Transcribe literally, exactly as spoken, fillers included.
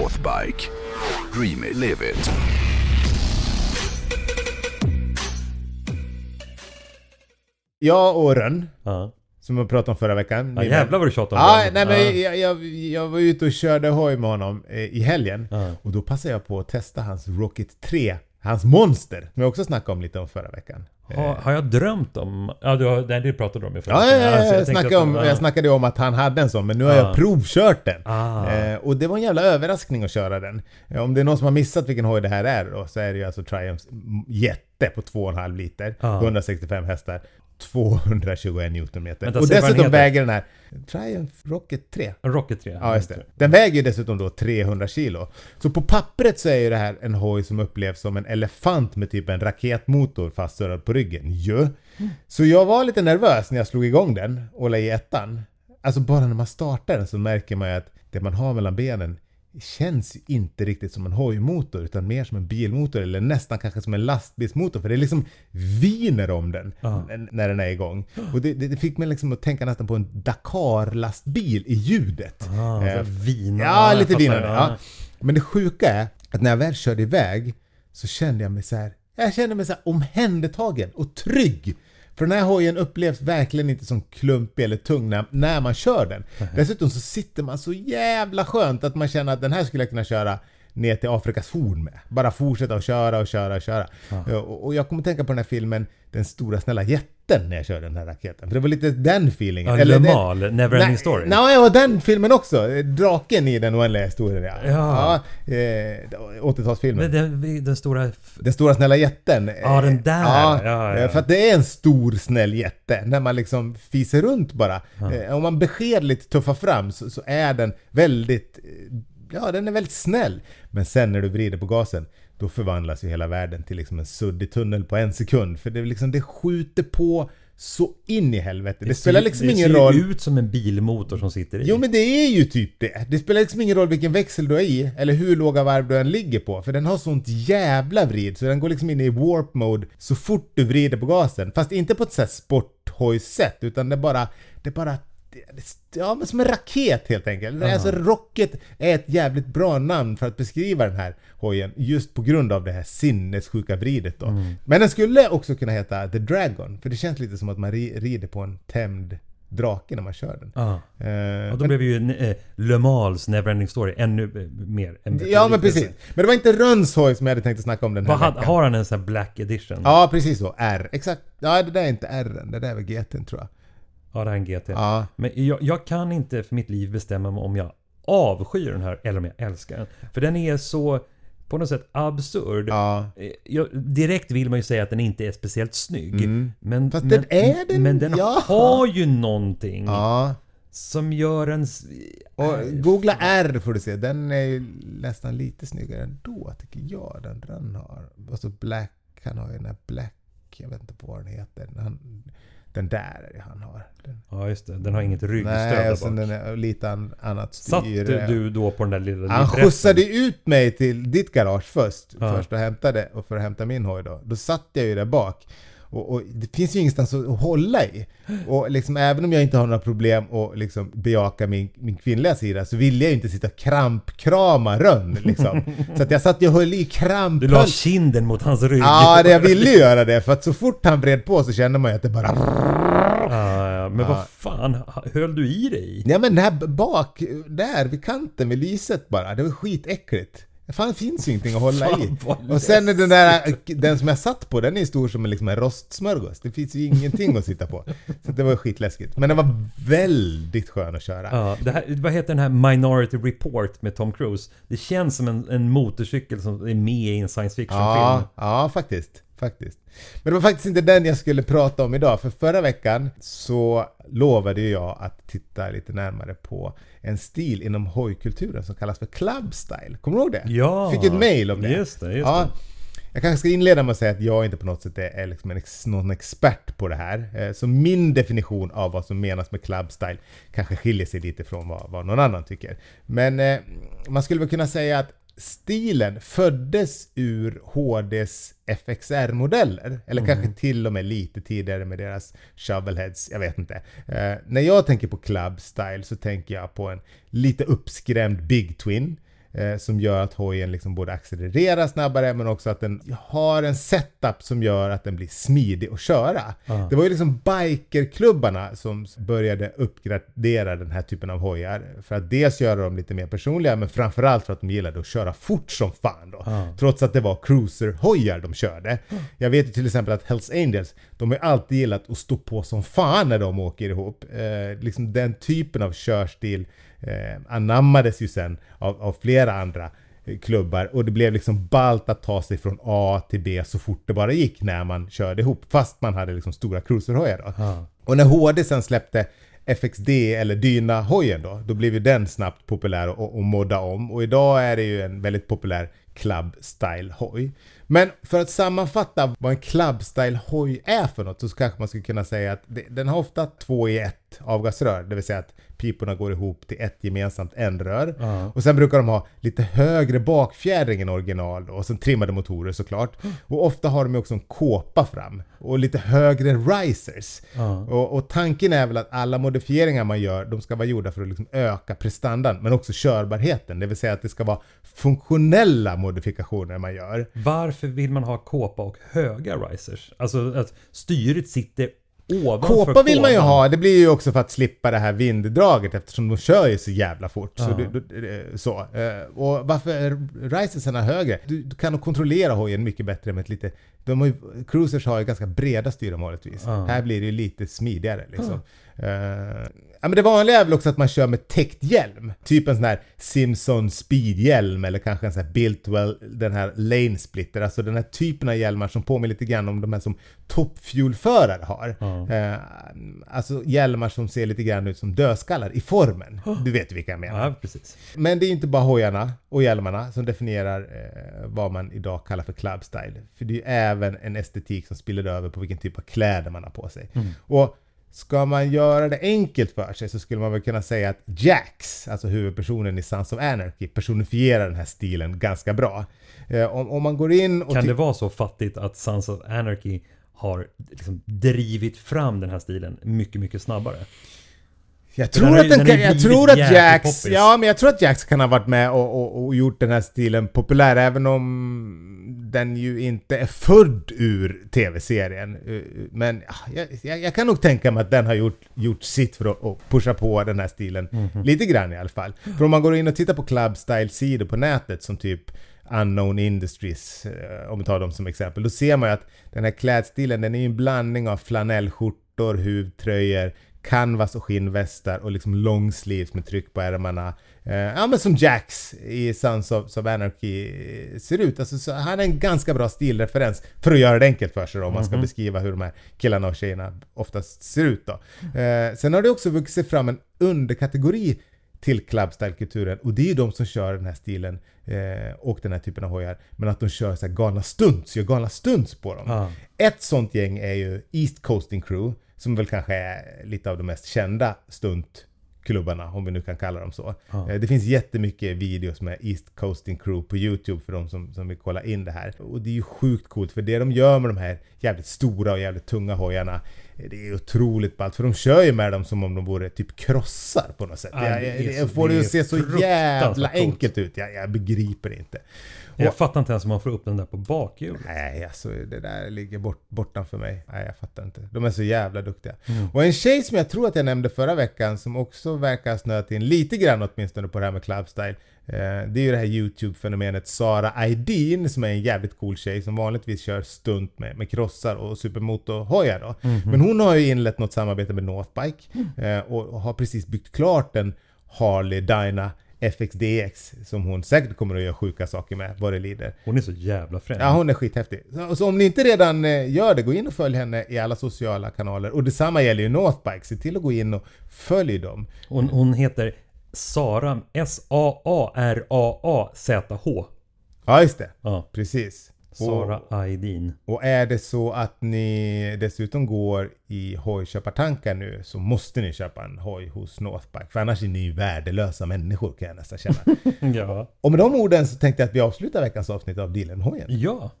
North Bike. Dream it, live it. Jag och Rönn, uh-huh. som jag pratade om förra veckan. Ja, jävlar vad du tjatar om ah, nej, men uh-huh. jag, jag, jag var ute och körde hoj med honom eh, i helgen. Uh-huh. Och då passade jag på att testa hans Rocket tre. Hans monster, som jag också snackade om lite om förra veckan. Ha, har jag drömt om... Ja, du har, nej, det pratade du om i förra veckan. Ja, ja, ja, jag, jag, snackade om, jag snackade om att han hade en sån, men nu har ah. jag provkört den. Ah. Eh, och det var en jävla överraskning att köra den. Om det är någon som har missat vilken hoj det här är, då, så är det ju alltså Triumphs jätte på två komma fem liter, ah. etthundrasextiofem hästar, tvåhundratjugoen newtonmeter. Vänta, och dessutom väger den här Triumph Rocket tre. Rocket tre. Ja, just det. Den väger ju dessutom då trehundra kilo. Så på pappret så är ju det här en hoj som upplevs som en elefant med typ en raketmotor fastsurrad på ryggen. Jo. Mm. Så jag var lite nervös när jag slog igång den och la i ettan. Alltså bara när man startar den så märker man ju att det man har mellan benen känns inte riktigt som en hojmotor utan mer som en bilmotor eller nästan kanske som en lastbilsmotor, för det är liksom viner om den uh-huh. när den är igång. Och det, det fick mig liksom att tänka nästan på en Dakar-lastbil i ljudet. Uh-huh. Eh, viner. Ja, lite viner. Ja. Men det sjuka är att när jag väl körde iväg så kände jag mig så här, jag kände mig så här omhändertagen och trygg. För den här hojen upplevs verkligen inte som klumpig eller tung när, när man kör den. Mm. Dessutom så sitter man så jävla skönt att man känner att den här skulle jag kunna köra ner till Afrikas horn med. Bara fortsätta att köra och köra och köra. Mm. Och, och jag kommer tänka på den här filmen Den stora snälla jätten när jag körde den här raketen. För det var lite den feelingen. Ja, eller Lemal, Never Ending Story. Nej, och den filmen också. Draken i den oändliga historien. Ja, ja. ja eh, åttiotalsfilmen. Den, den, stora... den stora snälla jätten. Ja, den där. Ja, ja, ja. För att det är en stor snäll jätte. När man liksom fiser runt bara. Ja. Om man beskedligt tuffar fram så, så är den väldigt... Ja, den är väldigt snäll. Men sen när du vrider på gasen, då förvandlas ju hela världen till liksom en suddig tunnel på en sekund. För det, liksom, det skjuter på så in i helvete. Det, det spelar liksom det ingen roll. Det ser ut som en bilmotor som sitter i. Jo, men det är ju typ det. Det spelar liksom ingen roll vilken växel du är i. Eller hur låga varv du än ligger på. För den har sånt jävla vrid. Så den går liksom in i warp mode så fort du vrider på gasen. Fast inte på ett så här sporthojsätt. Utan det bara... Det bara ja, men som en raket helt enkelt. Uh-huh. Alltså Rocket är ett jävligt bra namn för att beskriva den här hojen just på grund av det här sinnessjuka vridet då. Mm. Men den skulle också kunna heta The Dragon, för det känns lite som att man rider på en tämd drake när man kör den. Uh-huh. Uh, och då men, blev ju eh, Le Mans Never Ending Story ännu mer. Än ja, men precis. Men det var inte Rönns hoj som jag hade tänkt att snacka om den här vad, har han en sån här Black Edition? Ja, precis så. R. Exakt. Ja, det där är inte R. Det där är väl G T, tror jag. Ja, det är en G T. Ja. Men jag, jag kan inte för mitt liv bestämma mig om jag avskyr den här eller om jag älskar den. För den är så på något sätt absurd. Ja. Jag, direkt vill man ju säga att den inte är speciellt snygg. Mm. Men, Fast men, den är den. Men den ja. har ju någonting ja. som gör en... Och googla R får du se. Den är nästan lite snyggare ändå, tycker jag. Den, den har. Och så Black, han har ju den här Black. Jag vet inte på vad den heter. Han... Den där är han har. Den. Ja, just det. Den har inget ryggstöd. Nej, sen den är lite an, annat styr. Satt du då på den där lilla... Han skjutsade ut mig till ditt garage först. Ja. Först och hämtade, och för att hämta min hoj då. Då satt jag ju där bak. Och, och det finns ju ingenstans att hålla i. Och liksom, även om jag inte har några problem att liksom bejaka min, min kvinnliga sida, så vill jag ju inte sitta och krampkrama Rönn. Liksom. Så att jag satt och höll i kramp. Du la kinden mot hans rygg. Ja, det jag ville göra det. För att så fort han bred på så kände man ju att det bara... Ah, ja, men ah. vad fan höll du i dig? Ja, men här bak, där vid kanten vid lyset bara. Det var skitäckligt. Fan, finns ju ingenting att hålla fan, i. Och sen är den där, den som jag satt på, den är stor som en, liksom en rostsmörgås. Det finns ju ingenting att sitta på. Så det var skitläskigt. Men det var väldigt skön att köra. Ja, det här, vad heter den här Minority Report med Tom Cruise? Det känns som en, en motorcykel som är med i en science fiction-film. Ja, ja faktiskt, faktiskt. Men det var faktiskt inte den jag skulle prata om idag. För förra veckan så lovade jag att titta lite närmare på en stil inom hojkulturen som kallas för club style. Kommer du ihåg det? Ja. Fick ett mejl om det. Just det, just ja. det. Jag kanske ska inleda med att säga att jag inte på något sätt är liksom en ex- någon expert på det här. Så min definition av vad som menas med club style kanske skiljer sig lite från vad, vad någon annan tycker. Men eh, man skulle väl kunna säga att stilen föddes ur H D:s F X R-modeller. Eller mm. kanske till och med lite tidigare med deras shovelheads. Jag vet inte. Eh, när jag tänker på club style så tänker jag på en lite uppskrämd Big Twin. eh, som gör att hojen liksom både accelererar snabbare, men också att den har en setup som gör att den blir smidig att köra. Ah. Det var ju liksom bikerklubbarna som började uppgradera den här typen av hojar för att dels göra dem lite mer personliga, men framförallt för att de gillade att köra fort som fan då. Ah. Trots att det var cruiserhojar de körde. Ah. Jag vet ju till exempel att Hells Angels, de har alltid gillat att stå på som fan när de åker ihop. Eh, liksom den typen av körstil eh, anammades ju sen av, av flera andra eh, klubbar, och det blev liksom ballt att ta sig från A till B så fort det bara gick när man körde ihop, fast man hade liksom stora cruiserhojar då. Mm. Och när H D sen släppte F X D eller Dyna-hojen då, då blev ju den snabbt populär och, och modda om, och idag är det ju en väldigt populär club-style-hoj. Men för att sammanfatta vad en club-style-hoj är för något, så kanske man skulle kunna säga att det, den har ofta två i ett avgasrör, det vill säga att piporna går ihop till ett gemensamt ändrör. Uh-huh. Och sen brukar de ha lite högre bakfjädring än original då, och sen trimmade motorer såklart. Och ofta har de också en kåpa fram och lite högre risers. Uh-huh. och, och tanken är väl att alla modifieringar man gör, de ska vara gjorda för att liksom öka prestandan, men också körbarheten, det vill säga att det ska vara funktionella modifikationer man gör. Varför vill man ha kåpa och höga risers? Alltså att styret sitter kåpa vill man ju ha, det blir ju också för att slippa det här vinddraget, eftersom de kör ju så jävla fort. Ja. Så, du, du, så. Och varför risersen är högre? Du, du kan kontrollera hojen mycket bättre med ett lite... De har ju, cruisers har ju ganska breda styr vanligtvis. Ja. Här blir det ju lite smidigare liksom. Ja. Uh, ja, men det vanliga är väl också att man kör med täckt hjälm. Typ en sån här Simpson speedhjälm, eller kanske en sån här Built-well, den här lane splitter. Alltså den här typen av hjälmar som påminner lite grann om de här som toppfjulförare har. Mm. Eh, alltså hjälmar som ser lite grann ut som dödskallar i formen. Oh. Du vet vilka jag menar. Ja, precis. Men det är inte bara hojarna och hjälmarna som definierar eh, vad man idag kallar för club style. För det är ju även en estetik som spiller över på vilken typ av kläder man har på sig. Mm. Och ska man göra det enkelt för sig, så skulle man väl kunna säga att Jax, alltså huvudpersonen i Sons of Anarchy, personifierar den här stilen ganska bra. Eh, om, om man går in och kan ty- det vara så fattigt att Sons of Anarchy har liksom drivit fram den här stilen mycket, mycket snabbare? Jag tror, är, att den kan, jag tror att Jax, ja, men jag tror att Jax kan ha varit med och, och, och gjort den här stilen populär, även om den ju inte är född ur tv-serien. Men jag, jag, jag kan nog tänka mig att den har gjort, gjort sitt för att pusha på den här stilen mm-hmm. lite grann i alla fall. För om man går in och tittar på club style-sidor på nätet, som typ Unknown Industries, om vi tar dem som exempel, då ser man ju att den här klädstilen, den är ju en blandning av flanellskjortor, huvtröjor, canvas och skinnvästar och liksom long sleeves med tryck på ärmarna. Eh, ja, men som Jax i Sons of, of Anarchy ser ut. Alltså, så han är en ganska bra stilreferens för att göra det enkelt för sig då, om mm-hmm. man ska beskriva hur de här killarna och tjejerna oftast ser ut då. Eh, sen har det också vuxit fram en underkategori till clubstyle-kulturen, och det är ju de som kör den här stilen eh, och den här typen av hojar, men att de kör så här galna stunts, gör galna stunts på dem. Ah. Ett sånt gäng är ju East Coasting Crew, som väl kanske är lite av de mest kända stuntklubbarna, om vi nu kan kalla dem så. Ah. Det finns jättemycket videos med East Coasting Crew på YouTube för de som, som vill kolla in det här. Och det är ju sjukt coolt, för det de gör med de här jävligt stora och jävligt tunga hojarna, det är otroligt ballt, för de kör ju med dem som om de vore typ krossar på något sätt. Ah, jag, jag, jag får det ju se så jävla enkelt ut. Jag, jag begriper det inte. Och jag fattar inte ens om man får upp den där på bakhjulet. Nej, alltså det där ligger bort, bortan för mig. Nej, jag fattar inte. De är så jävla duktiga. Mm. Och en tjej som jag tror att jag nämnde förra veckan, som också verkar snöat in lite grann åtminstone på det här med clubstyle, det är ju det här YouTube-fenomenet Saara Aydin, som är en jävligt cool tjej som vanligtvis kör stunt med, med krossar och supermotorhojar då. Mm-hmm. Men hon har ju inlett något samarbete med North Bike mm. och, och har precis byggt klart en Harley Dyna F X D X, som hon säkert kommer att göra sjuka saker med, vad det lider. Hon är så jävla frän. Ja, hon är skithäftig. Så, så om ni inte redan gör det, gå in och följ henne i alla sociala kanaler. Och detsamma gäller ju North Bike. Se till att gå in och följ dem. Hon, hon heter Saara, S A A R A A Z H. Ja, just det. Ja. Precis. Saara Aydin. Och är det så att ni dessutom går i hojköpartankar nu, så måste ni köpa en hoj hos Northbike, för annars är ni värdelösa människor, kan jag nästan känna. Ja. Och med de orden så tänkte jag att vi avslutar veckans avsnitt av Dealen Hojen. Ja.